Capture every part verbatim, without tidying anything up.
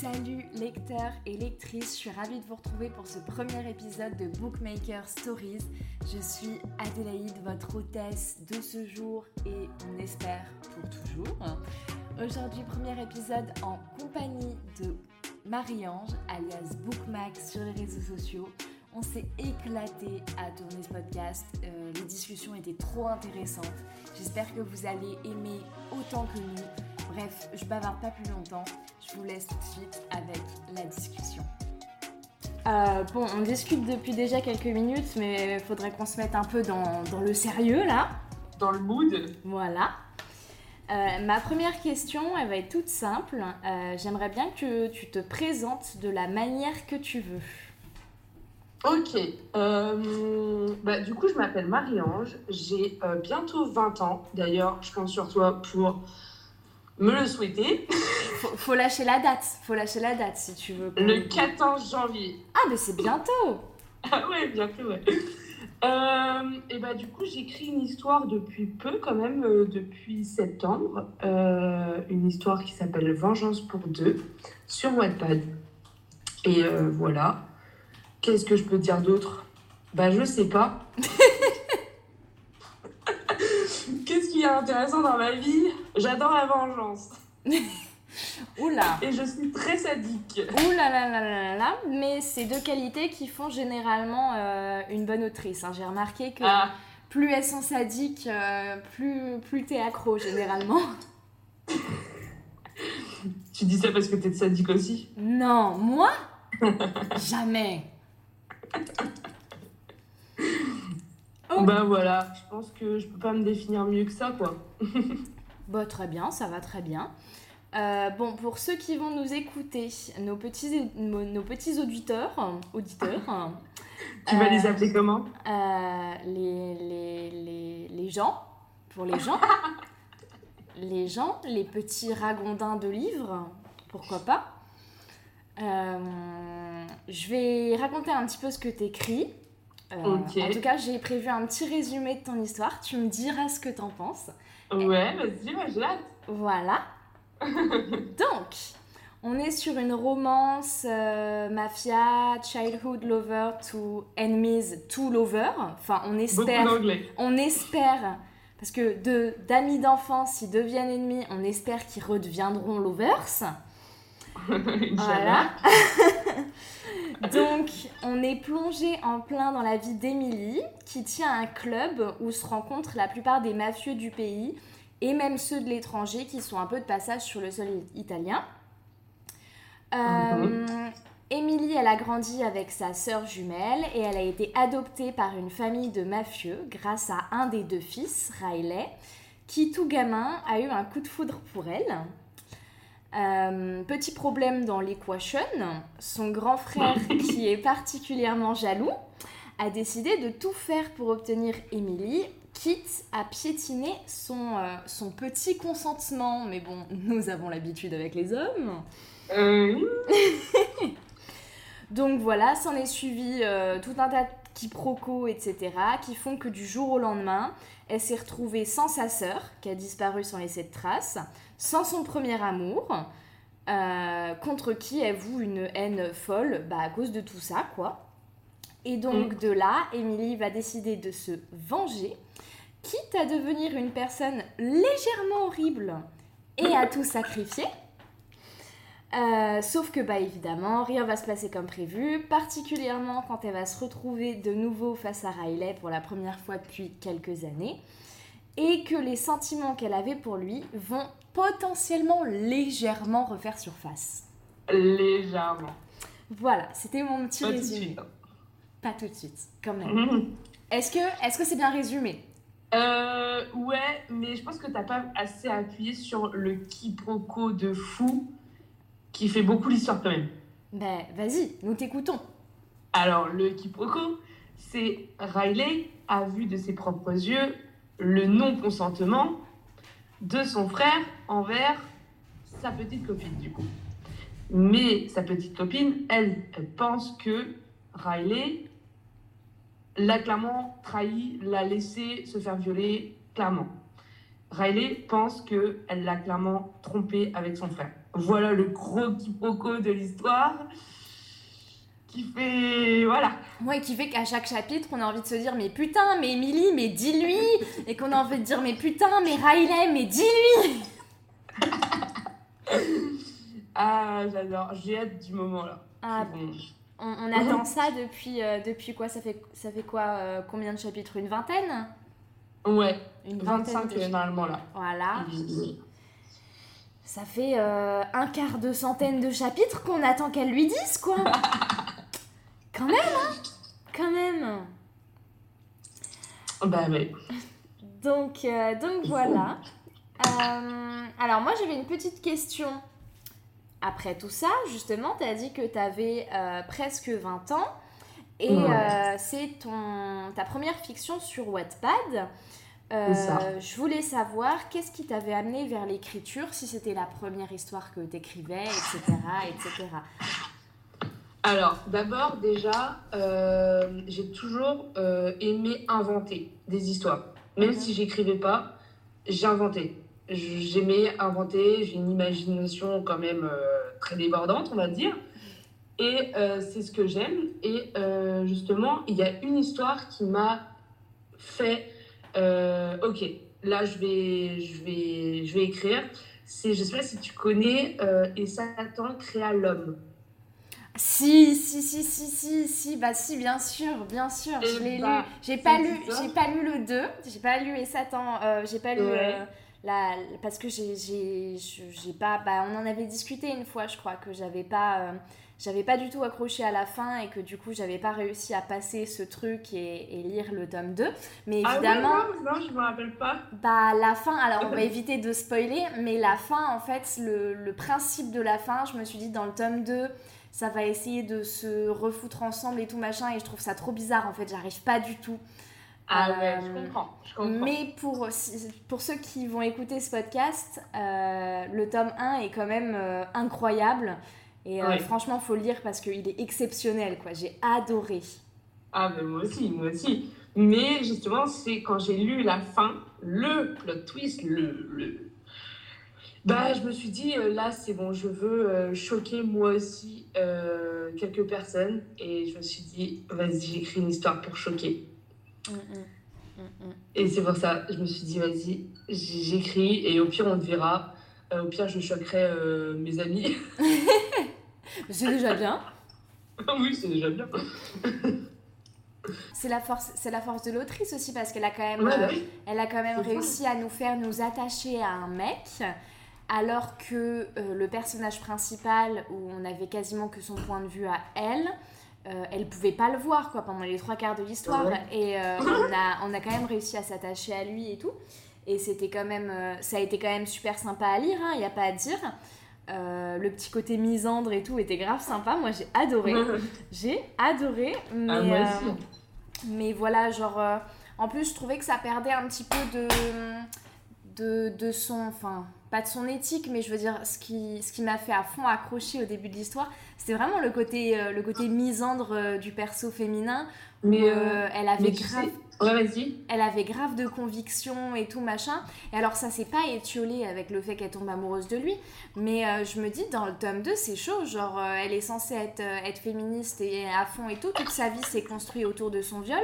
Salut lecteurs et lectrices, je suis ravie de vous retrouver pour ce premier épisode de Bookmaker Stories. Je suis Adélaïde, votre hôtesse de ce jour et on espère pour toujours. Aujourd'hui, premier épisode en compagnie de Marie-Ange, alias Bookmax sur les réseaux sociaux. On s'est éclaté à tourner ce podcast, euh, les discussions étaient trop intéressantes. J'espère que vous allez aimer autant que nous. Bref, je bavarde pas plus longtemps. Je vous laisse tout de suite avec la discussion. Euh, bon, on discute depuis déjà quelques minutes, mais il faudrait qu'on se mette un peu dans, dans le sérieux, là. Dans le mood. Voilà. Euh, ma première question, elle va être toute simple. Euh, j'aimerais bien que tu te présentes de la manière que tu veux. Ok. Euh, bah, du coup, je m'appelle Marie-Ange. J'ai euh, bientôt vingt ans. D'ailleurs, je compte sur toi pour... me le souhaiter. faut, faut lâcher la date, faut lâcher la date si tu veux. Le quatorze janvier. Ah, mais c'est bientôt. Ah ouais, bientôt, ouais. Euh, et bah du coup, j'écris une histoire depuis peu quand même, euh, depuis septembre. Euh, une histoire qui s'appelle Vengeance pour deux sur Wattpad. Et euh, voilà. Qu'est-ce que je peux dire d'autre ? Bah je sais pas. Qu'est-ce qu'il y a d'intéressant dans ma vie ? J'adore la vengeance. Oula. Et je suis très sadique. Oula là là là là. Mais c'est deux qualités qui font généralement euh, une bonne autrice. Hein. J'ai remarqué que ah. plus elles sont sadiques, euh, plus, plus t'es accro généralement. Tu dis ça parce que t'es sadique aussi ? Non, moi ? Jamais. Oh. Ben voilà, je pense que je peux pas me définir mieux que ça, quoi. Bah très bien, ça va très bien. Euh, bon, pour ceux qui vont nous écouter, nos petits, nos, nos petits auditeurs... auditeurs tu euh, vas les appeler comment euh, les, les, les, les gens, pour les gens. les gens, les petits ragondins de livres, pourquoi pas. Euh, je vais raconter un petit peu ce que t'écris. Euh, okay. En tout cas, j'ai prévu un petit résumé de ton histoire. Tu me diras ce que t'en penses. Ouais, vas-y, moi je l'ai. Voilà. Donc, on est sur une romance euh, mafia, childhood lover to enemies to lover. Enfin, on espère. Beaucoup d'anglais. On espère, parce que de d'amis d'enfance, ils deviennent ennemis. On espère qu'ils redeviendront lovers. Voilà. Donc, on est plongé en plein dans la vie d'Emilie, qui tient un club où se rencontrent la plupart des mafieux du pays et même ceux de l'étranger qui sont un peu de passage sur le sol italien. Euh, Emilie, elle a grandi avec sa sœur jumelle et elle a été adoptée par une famille de mafieux grâce à un des deux fils, Riley, qui tout gamin a eu un coup de foudre pour elle. Euh, petit problème dans l'équation, son grand frère, qui est particulièrement jaloux, a décidé de tout faire pour obtenir Emilie, quitte à piétiner son, euh, son petit consentement. Mais bon, nous avons l'habitude avec les hommes. Euh... Donc voilà, s'en est suivi euh, tout un tas de quiproquos, et cetera, qui font que du jour au lendemain, elle s'est retrouvée sans sa sœur, qui a disparu sans laisser de traces, sans son premier amour, euh, contre qui elle voue une haine folle, bah, à cause de tout ça, quoi. Et donc, mmh. de là, Emilie va décider de se venger, quitte à devenir une personne légèrement horrible et à tout sacrifier. Euh, sauf que, bah, évidemment, rien va se passer comme prévu, particulièrement quand elle va se retrouver de nouveau face à Riley pour la première fois depuis quelques années, et que les sentiments qu'elle avait pour lui vont potentiellement légèrement refaire surface. Légèrement. Voilà, c'était mon petit pas résumé. Tout de suite. Pas tout de suite, quand même. Mmh. Est-ce que, est-ce que c'est bien résumé ? Euh, ouais, mais je pense que t'as pas assez appuyé sur le quiproquo de fou qui fait beaucoup l'histoire quand même. Ben, vas-y, nous t'écoutons. Alors, le quiproquo, c'est Riley a vu de ses propres yeux le non-consentement de son frère envers sa petite copine, du coup. Mais sa petite copine, elle, elle pense que Riley l'a clairement trahi, l'a laissé se faire violer, clairement. Riley pense qu'elle l'a clairement trompé avec son frère. Voilà le gros quiproquo de l'histoire qui fait... voilà. Ouais, qui fait qu'à chaque chapitre, on a envie de se dire « Mais putain, mais Émilie, mais dis-lui » et qu'on a envie de dire « Mais putain, mais Riley, mais dis-lui » Ah, j'adore. J'ai hâte du moment, là. Ah, bon. on, on attend ça depuis, euh, depuis quoi ça fait, ça fait quoi euh, combien de chapitres? Une vingtaine? Ouais, une vingtaine vingt-cinq de... normalement, là. Voilà. Mmh. Ça fait euh, un quart de centaine de chapitres qu'on attend qu'elle lui dise, quoi. Quand même, hein. Quand même. Bah oui. Donc, euh, donc voilà. Euh, alors moi, j'avais une petite question. Après tout ça, justement, t'as dit que t'avais euh, presque vingt ans. Et ouais. euh, c'est ton, ta première fiction sur Wattpad. Euh, je voulais savoir qu'est-ce qui t'avait amené vers l'écriture, si c'était la première histoire que t'écrivais, et cetera, et cetera. Alors, d'abord, déjà, euh, j'ai toujours euh, aimé inventer des histoires. Même mm-hmm. si j'écrivais pas, j'inventais. J'aimais inventer, j'ai une imagination quand même euh, très débordante, on va dire. Et euh, c'est ce que j'aime. Et euh, justement, il y a une histoire qui m'a fait... Euh, ok, là je vais, je vais, je vais écrire. C'est, je sais pas si tu connais euh, Et Satan créa l'homme. Si, si, si, si, si, si, bah si, bien sûr, bien sûr. Et je l'ai bah, lu. J'ai pas lu, j'ai pas lu le deux. J'ai pas lu Et Satan. Euh, j'ai pas lu ouais. euh, la, parce que j'ai, j'ai, j'ai pas. Bah, on en avait discuté une fois, je crois, que j'avais pas, euh, j'avais pas du tout accroché à la fin et que du coup j'avais pas réussi à passer ce truc et, et lire le tome deux. Mais évidemment, ah oui, non, non, je me rappelle pas. Bah la fin, alors on va éviter de spoiler, mais la fin en fait, le, le principe de la fin, je me suis dit dans le tome deux, ça va essayer de se refoutre ensemble et tout machin et je trouve ça trop bizarre en fait, j'arrive pas du tout. Ah euh, ouais, je comprends, je comprends. Mais pour, pour ceux qui vont écouter ce podcast, euh, le tome un est quand même euh, incroyable. Et euh, ouais. franchement, il faut le lire parce qu'il est exceptionnel, quoi. J'ai adoré. Ah, ben moi aussi, moi aussi. Mais justement, c'est quand j'ai lu la fin, le plot twist, le... le... bah, je me suis dit, là, c'est bon, je veux euh, choquer moi aussi euh, quelques personnes. Et je me suis dit, vas-y, j'écris une histoire pour choquer. Mmh, mmh, mmh. Et c'est pour ça, je me suis dit, vas-y, j'écris et au pire, on te verra. Euh, au pire, je choquerai euh, mes amis. C'est déjà bien. Oui, c'est déjà bien. c'est, la force, c'est la force de l'autrice aussi parce qu'elle a quand même, ouais, euh, oui. elle a quand même réussi à nous faire nous attacher à un mec alors que euh, le personnage principal où on n'avait quasiment que son point de vue à elle, euh, elle ne pouvait pas le voir quoi, pendant les trois quarts de l'histoire ouais. et euh, on, a, on a quand même réussi à s'attacher à lui et tout. Et c'était quand même, ça a été quand même super sympa à lire, il hein, n'y a pas à dire. Euh, le petit côté misandre et tout était grave sympa, moi j'ai adoré. j'ai adoré, mais, ah, moi aussi. Euh, mais voilà, genre... Euh, en plus, je trouvais que ça perdait un petit peu de, de, de son... Enfin, pas de son éthique, mais je veux dire, ce qui, ce qui m'a fait à fond accrocher au début de l'histoire, c'était vraiment le côté, euh, le côté misandre euh, du perso féminin, mais où euh, euh, elle avait mais grave... Tu sais... Ouais, vas-y. Elle avait grave de convictions et tout machin. Et alors ça s'est pas étiolé avec le fait qu'elle tombe amoureuse de lui. Mais euh, je me dis dans le tome deux c'est chaud. Genre euh, elle est censée être, euh, être féministe et à fond et tout. Toute sa vie s'est construite autour de son viol.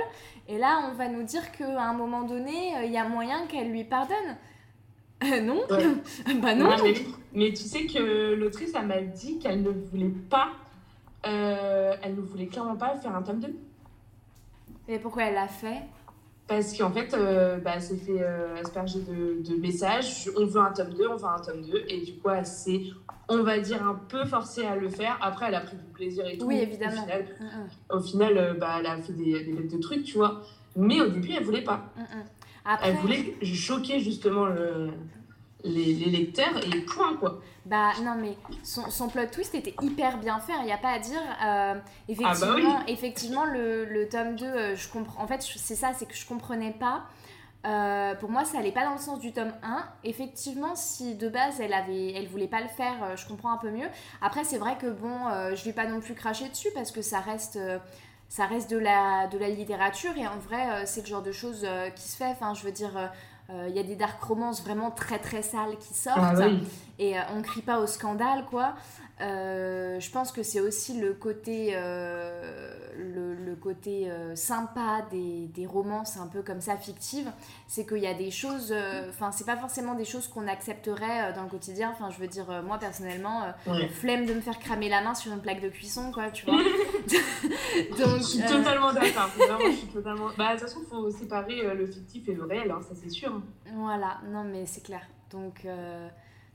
Et là on va nous dire qu'à un moment donné il euh, y a moyen qu'elle lui pardonne. Euh, non ouais. Bah non ouais, mais, mais tu sais que l'autrice elle m'a dit qu'elle ne voulait pas euh, elle ne voulait clairement pas faire un tome deux. Mais pourquoi elle l'a fait? Parce qu'en fait, euh, bah, elle s'est fait euh, asperger de, de messages. On veut un tome deux, on veut un tome deux. Et du coup, elle s'est, on va dire, un peu forcée à le faire. Après, elle a pris du plaisir et tout. Oui, évidemment. Au final, mmh. au final euh, bah, elle a fait des, des bêtes de trucs, tu vois. Mais au début, elle voulait pas. Mmh. Après... Elle voulait choquer justement le, les, les lecteurs et point, quoi. Bah non mais son, son plot twist était hyper bien fait, il n'y a pas à dire euh, effectivement, ah bah oui. effectivement le, le tome deux euh, je comprends, en fait je, c'est ça, c'est que je comprenais pas euh, pour moi ça allait pas dans le sens du tome un, effectivement si de base elle avait, elle voulait pas le faire euh, je comprends un peu mieux, après c'est vrai que bon euh, je vais pas non plus cracher dessus parce que ça reste, euh, ça reste de la, de la littérature et en vrai euh, c'est le genre de choses euh, qui se fait, enfin je veux dire euh, Il euh, y a des dark romances vraiment très très sales qui sortent. Ah, oui. Et euh, on ne crie pas au scandale, quoi. Euh, je pense que c'est aussi le côté, euh, le, le côté euh, sympa des, des romances un peu comme ça, fictives. C'est qu'il y a des choses... Enfin, euh, c'est pas forcément des choses qu'on accepterait euh, dans le quotidien. Enfin, je veux dire, euh, moi, personnellement, euh, ouais. flemme de me faire cramer la main sur une plaque de cuisson, quoi, tu vois. Donc, je suis euh... totalement d'accord. Vraiment, je suis totalement... Bah, de toute façon, il faut séparer euh, le fictif et le réel, hein, ça, c'est sûr. Voilà. Non, mais c'est clair. Donc... Euh...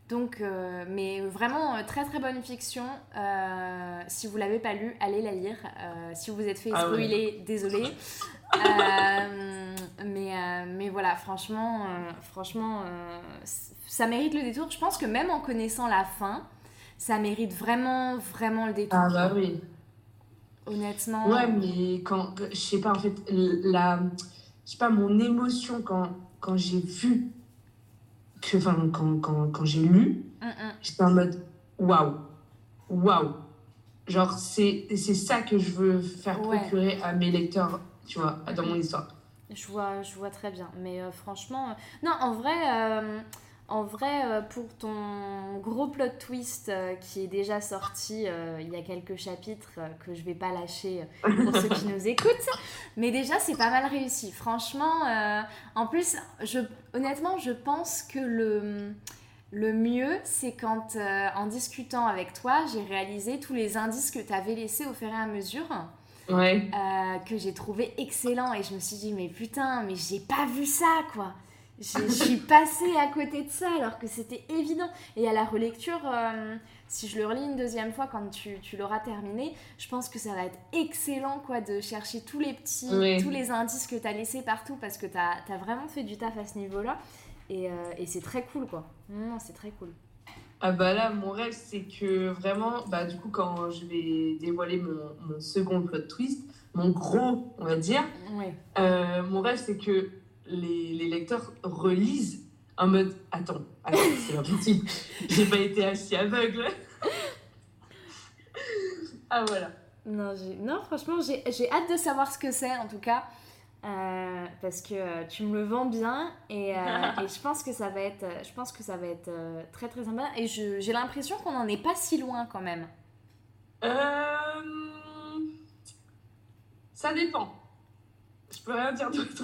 Donc, euh, mais vraiment euh, très très bonne fiction. Euh, si vous ne l'avez pas lue, allez la lire. Euh, si vous vous êtes fait spoiler, ah oui. désolé. euh, mais, euh, mais voilà, franchement, euh, franchement euh, ça mérite le détour. Je pense que même en connaissant la fin, ça mérite vraiment, vraiment le détour. Ah bah oui. Honnêtement. Ouais, mais quand. Je sais pas, en fait, la. Je sais pas, mon émotion quand, quand j'ai vu. Que, enfin, quand, quand, quand j'ai lu, mm-mm. j'étais en mode waouh, waouh. Genre, c'est, c'est ça que je veux faire ouais. procurer à mes lecteurs, tu vois, dans mm-hmm. mon histoire. Je vois, je vois très bien, mais euh, franchement, euh... non, en vrai, euh, en vrai euh, pour ton gros plot twist euh, qui est déjà sorti euh, il y a quelques chapitres euh, que je vais pas lâcher euh, pour ceux qui nous écoutent, mais déjà, c'est pas mal réussi. Franchement, euh, en plus, je. Honnêtement, je pense que le, le mieux, c'est quand, euh, en discutant avec toi, j'ai réalisé tous les indices que tu avais laissés au fur et à mesure, ouais. euh, que j'ai trouvé excellent. Et je me suis dit, mais putain, mais j'ai pas vu ça, quoi. Je suis passée à côté de ça, alors que c'était évident. Et à la relecture, euh, si je le relis une deuxième fois, quand tu, tu l'auras terminé, je pense que ça va être excellent, quoi, de chercher tous les petits, oui. tous les indices que tu as laissés partout, parce que tu as vraiment fait du taf à ce niveau-là. Et, euh, et c'est très cool, quoi. Non, c'est très cool. Ah bah là, mon rêve, c'est que vraiment, bah du coup, quand je vais dévoiler mon, mon second plot twist, mon gros, on va dire, oui. euh, mon rêve, c'est que les, les lecteurs relisent en mode « Attends, attends, c'est impossible, j'ai pas été assez aveugle. » Ah, voilà. Non, j'ai... non franchement, j'ai... j'ai hâte de savoir ce que c'est, en tout cas, euh, parce que euh, tu me le vends bien, et, euh, et je pense que ça va être, je pense que ça va être euh, très, très sympa. Et je, j'ai l'impression qu'on n'en est pas si loin, quand même. Euh... Ça dépend. Je peux rien dire d'autre.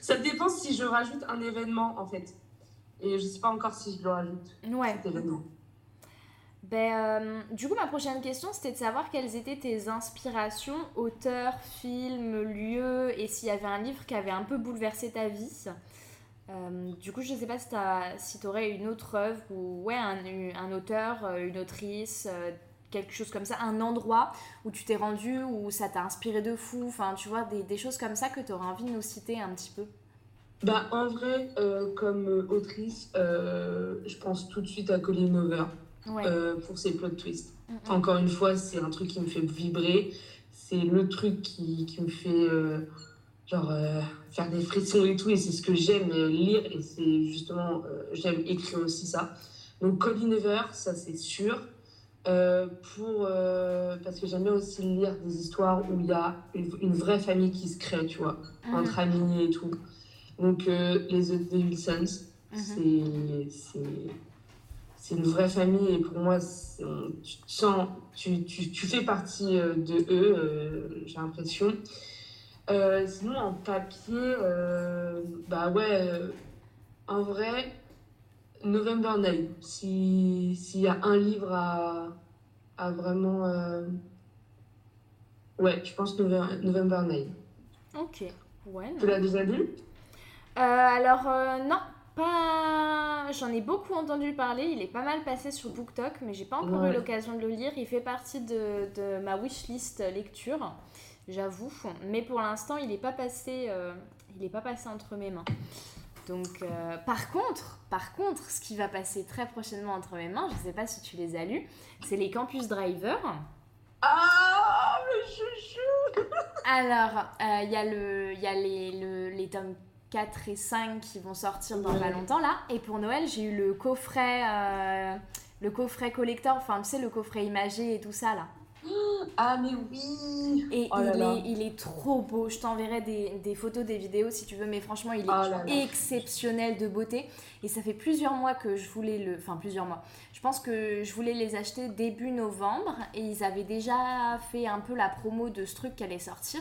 Ça dépend si je rajoute un événement, en fait. Et je sais pas encore si je le rajoute, ouais. cet événement. Ben, euh, du coup, ma prochaine question, c'était de savoir quelles étaient tes inspirations, auteurs, films, lieux, et s'il y avait un livre qui avait un peu bouleversé ta vie. Euh, du coup, je sais pas si, si t'aurais une autre œuvre, ou ouais, un, un auteur, une autrice... Euh, quelque chose comme ça, un endroit où tu t'es rendu, où ça t'a inspiré de fou, enfin tu vois, des, des choses comme ça que t'aurais envie de nous citer un petit peu. Bah en vrai, euh, comme autrice, euh, je pense tout de suite à Colleen Over, ouais. euh, pour ses plot twists. Mm-hmm. Encore une fois, c'est un truc qui me fait vibrer, c'est le truc qui, qui me fait euh, genre euh, faire des frissons et tout, et c'est ce que j'aime lire, et c'est justement, euh, j'aime écrire aussi ça. Donc Colleen Over, ça c'est sûr. Euh, pour, euh, parce que j'aime bien aussi lire des histoires où il y a une, une vraie famille qui se crée, tu vois, mmh. entre amis et tout. Donc, euh, les The Devil Sons, mmh. c'est, c'est, c'est une vraie famille, et pour moi, on, tu, te sens, tu, tu, tu fais partie de eux, euh, j'ai l'impression. Euh, sinon, en papier, euh, bah ouais, euh, en vrai... November neuf, s'il si y a un livre à, à vraiment... Euh... Ouais, je pense November neuf. Ok, ouais. Tu l'as déjà lu ? euh, Alors, euh, non, pas... J'en ai beaucoup entendu parler, il est pas mal passé sur BookTok, mais j'ai pas encore ouais. eu l'occasion de le lire. Il fait partie de, de ma wishlist lecture, j'avoue. Mais pour l'instant, il est pas passé, euh... il est pas passé entre mes mains. Donc, euh, par contre, par contre, ce qui va passer très prochainement entre mes mains, je ne sais pas si tu les as lus, c'est les Campus Drivers. Ah, le chouchou. Alors, il euh, y a, le, y a les, le, les tomes quatre et cinq qui vont sortir dans pas longtemps, là. Et pour Noël, j'ai eu le coffret, euh, le coffret collector, enfin, tu sais, le coffret imagé et tout ça, là. Ah mais oui. Et oh il, là est, là. il est trop beau. Je t'enverrai des, des photos, des vidéos si tu veux. Mais franchement, il est oh là exceptionnel là. de beauté. Et ça fait plusieurs mois que je voulais le... Enfin, plusieurs mois. Je pense que je voulais les acheter début novembre. Et ils avaient déjà fait un peu la promo de ce truc qui allait sortir.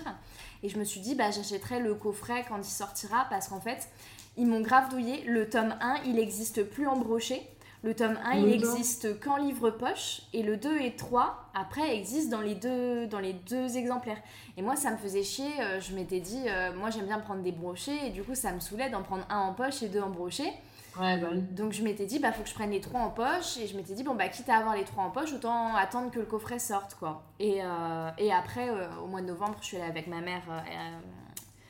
Et je me suis dit, bah, j'achèterai le coffret quand il sortira. Parce qu'en fait, ils m'ont grave douillé. Le tome un, il n'existe plus en brochet. Le tome un, il n'existe qu'en livre poche et le deux et trois, après, existent dans les deux, dans les deux exemplaires. Et moi, ça me faisait chier. Euh, je m'étais dit, euh, moi, j'aime bien prendre des brochets et du coup, ça me saoulait d'en prendre un en poche et deux en brochet. Ouais, bah oui. Donc, je m'étais dit, bah, faut que je prenne les trois en poche. Et je m'étais dit, bon, bah, quitte à avoir les trois en poche, autant attendre que le coffret sorte, quoi. Et, euh, et après, euh, au mois de novembre, je suis allée avec ma mère... Euh, euh,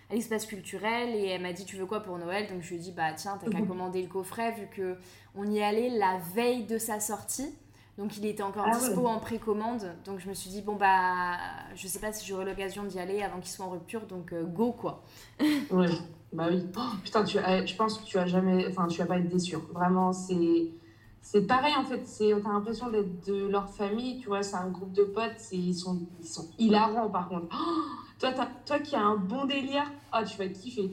à l'espace culturel et elle m'a dit tu veux quoi pour Noël, donc je lui ai dit bah tiens t'as qu'à commander le coffret vu que on y allait la veille de sa sortie donc il était encore ah, dispo ouais. en précommande, donc je me suis dit bon bah je sais pas si j'aurai l'occasion d'y aller avant qu'il soit en rupture donc euh, go quoi. Ouais bah oui oh, putain tu as, je pense que tu as jamais enfin tu vas pas être déçue vraiment, c'est c'est pareil en fait, c'est t'as l'impression d'être de leur famille tu vois, c'est un groupe de potes, c'est ils sont ils sont hilarants par contre. Oh Toi, toi qui as un bon délire, ah, tu vas kiffer.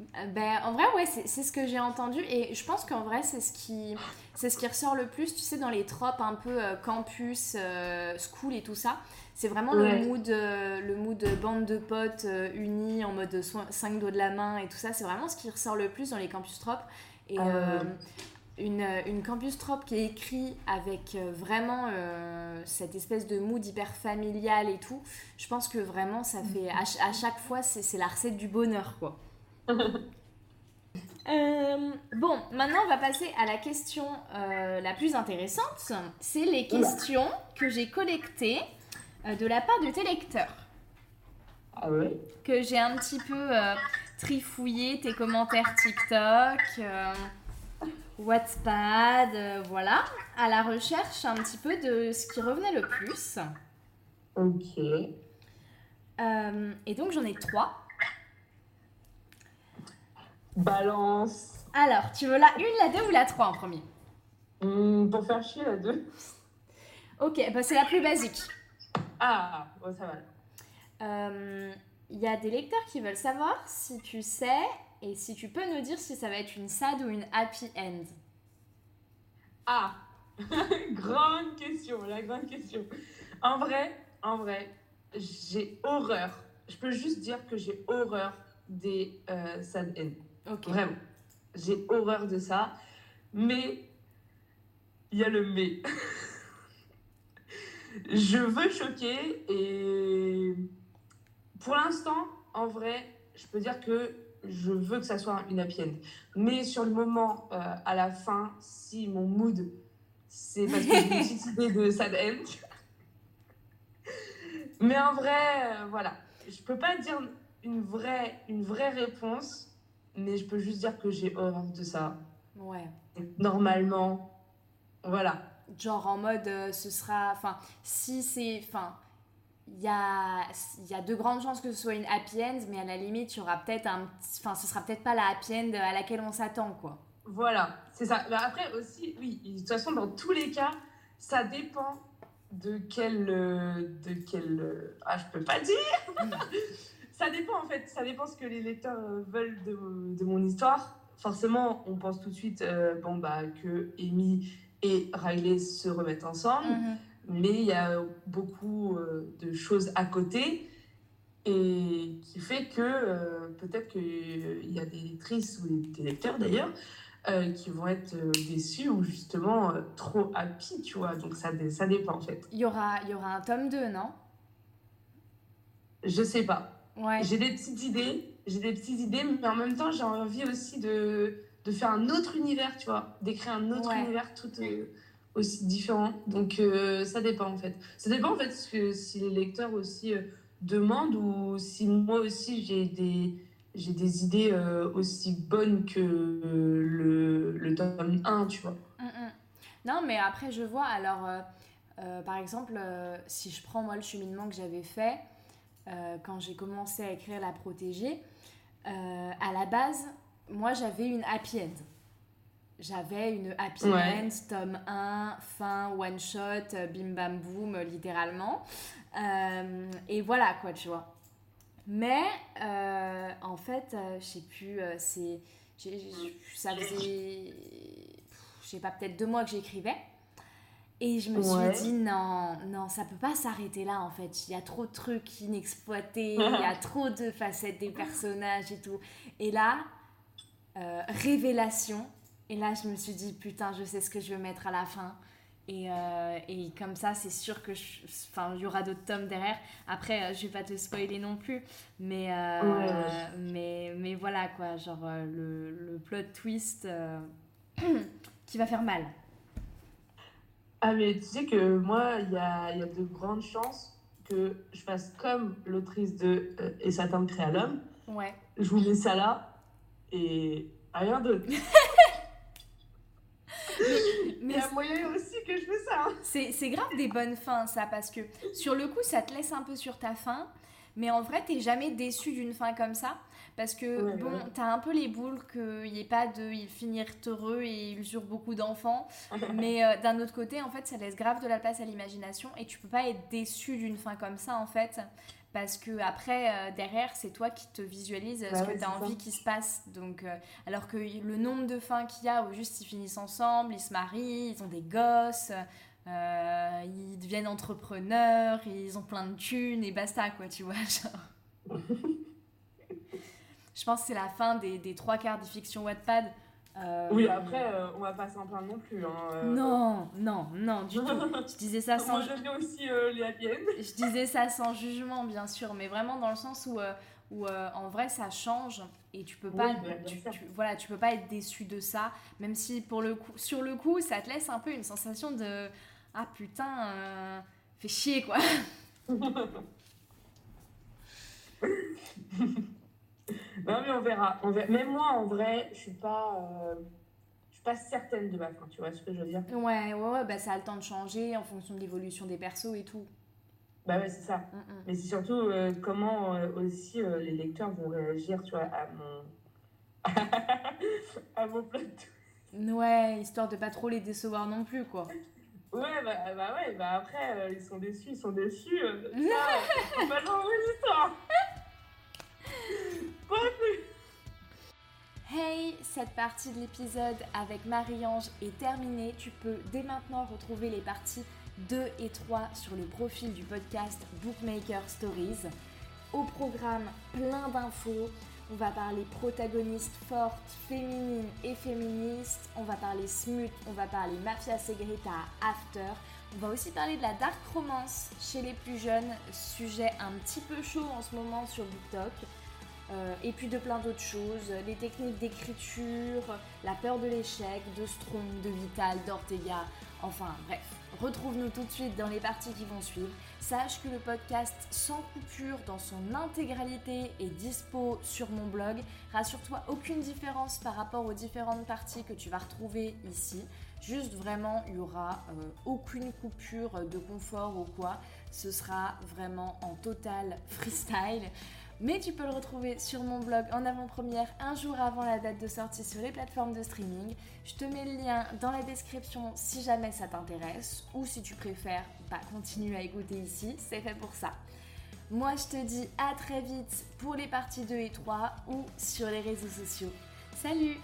Euh, ben, en vrai, ouais, c'est, c'est ce que j'ai entendu. Et je pense qu'en vrai, c'est ce qui, c'est ce qui ressort le plus, tu sais, dans les tropes un peu euh, campus, euh, school et tout ça. C'est vraiment ouais. le, mood, euh, le mood bande de potes euh, unis en mode cinq doigts de la main et tout ça. C'est vraiment ce qui ressort le plus dans les campus tropes. Et euh... Euh, une, une campus trope qui est écrite avec euh, vraiment... Euh, cette espèce de mood hyper familial et tout, je pense que vraiment ça fait à, ch- à chaque fois c'est, c'est la recette du bonheur quoi. euh, bon maintenant on va passer à la question euh, la plus intéressante, c'est les questions que j'ai collectées euh, de la part de tes lecteurs. Ah ouais. Que j'ai un petit peu euh, trifouillé tes commentaires TikTok euh... Wattpad, euh, voilà, à la recherche un petit peu de ce qui revenait le plus. Ok. Euh, et donc, j'en ai trois. Balance. Alors, tu veux la une, la deux ou la trois en premier ? mmh, Pour faire chier, la deux. Ok, bah c'est la plus basique. Ah, bon, ça va. Il euh, y a des lecteurs qui veulent savoir si tu sais... Et si tu peux nous dire si ça va être une sad ou une happy end. Ah, grande question, la grande question. En vrai, en vrai, j'ai horreur. Je peux juste dire que j'ai horreur des euh, sad end. Okay. Vraiment, j'ai horreur de ça. Mais il y a le mais. Je veux choquer et pour l'instant, en vrai, je peux dire que je veux que ça soit une happy end. Mais sur le moment, euh, à la fin, si mon mood, c'est parce que j'ai une petite idée de sad end. Mais en vrai, euh, voilà. Je peux pas dire une vraie, une vraie réponse, mais je peux juste dire que j'ai horreur de ça. Ouais. Normalement, voilà. Genre en mode, euh, ce sera... Enfin, si c'est... Enfin... Il y a, y a de grandes chances que ce soit une happy end, mais à la limite, il y aura peut-être un, enfin, ce sera peut-être pas la happy end à laquelle on s'attend, quoi. Voilà, c'est ça. Mais après aussi, oui, de toute façon, dans tous les cas, ça dépend de quel, de quel, ah, je peux pas dire. Ça dépend en fait, ça dépend ce que les lecteurs veulent de, de mon histoire. Forcément, on pense tout de suite, euh, bon bah que Amy et Riley se remettent ensemble. Mm-hmm. Mais il y a beaucoup euh, de choses à côté et qui fait que euh, peut-être qu'il euh, y a des lectrices ou des lecteurs d'ailleurs euh, qui vont être euh, déçus ou justement euh, trop happy, tu vois. Donc ça, ça dépend en fait. Il y aura, il y aura un tome deux, non ? Je sais pas. Ouais. J'ai des petites idées, j'ai des petites idées, mais en même temps j'ai envie aussi de, de faire un autre univers, tu vois, d'écrire un autre ouais. univers tout. Euh, aussi différent, donc euh, ça dépend en fait, ça dépend en fait ce que, si les lecteurs aussi euh, demandent ou si moi aussi j'ai des, j'ai des idées euh, aussi bonnes que euh, le, le tome un, tu vois. Mm-mm. Non mais après je vois, alors euh, euh, par exemple euh, si je prends moi le cheminement que j'avais fait euh, quand j'ai commencé à écrire La Protégée, euh, à la base moi j'avais une happy end. J'avais une Happy ouais. End, tome un, fin, one shot, bim bam boum, littéralement. Euh, et voilà quoi, tu vois. Mais euh, en fait, euh, je sais plus, euh, c'est, j'ai, j'ai, ça faisait, je sais pas, peut-être deux mois que j'écrivais. Et je me ouais. suis dit, non, non, ça peut pas s'arrêter là en fait. Il y a trop de trucs inexploités, il y a trop de facettes des personnages et tout. Et là, euh, révélation. Et là, je me suis dit, putain, je sais ce que je veux mettre à la fin. Et, euh, et comme ça, c'est sûr que je, enfin, il y aura d'autres tomes derrière. Après, je vais pas te spoiler non plus, mais euh, ouais. mais mais voilà quoi, genre le, le plot twist euh, qui va faire mal. Ah mais tu sais que moi, il y a il y a de grandes chances que je fasse comme l'autrice de euh, Et Satan créa l'homme. Ouais. Je vous mets ça là et rien d'autre. Mais il y a moyen aussi que je fais ça. Hein. C'est, c'est grave des bonnes fins, ça, parce que sur le coup, ça te laisse un peu sur ta faim, mais en vrai, t'es jamais déçu d'une fin comme ça, parce que, ouais, bon, ouais. t'as un peu les boules qu'il n'y ait pas de « ils finirent heureux et ils eurent beaucoup d'enfants », mais euh, d'un autre côté, en fait, ça laisse grave de la place à l'imagination, et tu peux pas être déçu d'une fin comme ça, en fait, parce que après euh, derrière c'est toi qui te visualise bah ce ouais, que t'as envie ça. Qu'il se passe donc euh, alors que le nombre de fins qu'il y a où juste ils finissent ensemble, ils se marient, ils ont des gosses, euh, ils deviennent entrepreneurs, ils ont plein de thunes et basta quoi, tu vois genre. Je pense que c'est la fin des, des trois quarts des fictions Wattpad. Euh, oui, après, euh, on va pas s'en plaindre non plus. Hein, euh... Non, non, non, du tout. Je disais ça sans... Moi, j'aime bien aussi euh, les happy end. Je disais ça sans jugement, bien sûr, mais vraiment dans le sens où, euh, où euh, en vrai, ça change et tu peux pas, oui, bien tu, bien tu, voilà, tu peux pas être déçu de ça, même si pour le coup, sur le coup, ça te laisse un peu une sensation de « Ah putain, euh, fais chier, quoi !» Non mais on verra. on verra. Même moi en vrai, je suis pas, euh, je suis pas certaine de ma fin. Tu vois ce que je veux dire ? Ouais, ouais, ouais. Bah ça a le temps de changer en fonction de l'évolution des persos et tout. Bah ouais, c'est ça. Mm-mm. Mais c'est surtout euh, comment euh, aussi euh, les lecteurs vont réagir, tu vois, à mon, à mon plot. Ouais, histoire de pas trop les décevoir non plus, quoi. Ouais, bah, bah ouais, bah après euh, ils sont déçus, ils sont déçus. Euh, ça, pas dans l'histoire. Hey, cette partie de l'épisode avec Marie-Ange est terminée. Tu peux dès maintenant retrouver les parties deux et trois sur le profil du podcast Bookmaker Stories. Au programme, plein d'infos. On va parler protagonistes fortes, féminines et féministes. On va parler smut, on va parler mafia segreta à after. On va aussi parler de la dark romance chez les plus jeunes, sujet un petit peu chaud en ce moment sur BookTok. Euh, et puis de plein d'autres choses, les techniques d'écriture, la peur de l'échec, de Strong, de Vital, d'Ortega, enfin bref. Retrouve-nous tout de suite dans les parties qui vont suivre. Sache que le podcast sans coupure dans son intégralité est dispo sur mon blog. Rassure-toi, aucune différence par rapport aux différentes parties que tu vas retrouver ici. Juste vraiment, il n'y aura euh, aucune coupure de confort ou quoi. Ce sera vraiment en total freestyle. Mais tu peux le retrouver sur mon blog en avant-première un jour avant la date de sortie sur les plateformes de streaming. Je te mets le lien dans la description si jamais ça t'intéresse ou si tu préfères, bah, continue à écouter ici, c'est fait pour ça. Moi je te dis à très vite pour les parties deux et trois ou sur les réseaux sociaux. Salut!